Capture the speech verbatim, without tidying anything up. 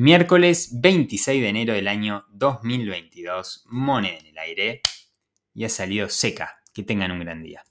Miércoles veintiséis de enero del año dos mil veintidós, moneda en el aire y ha salido seca. Que tengan un gran día.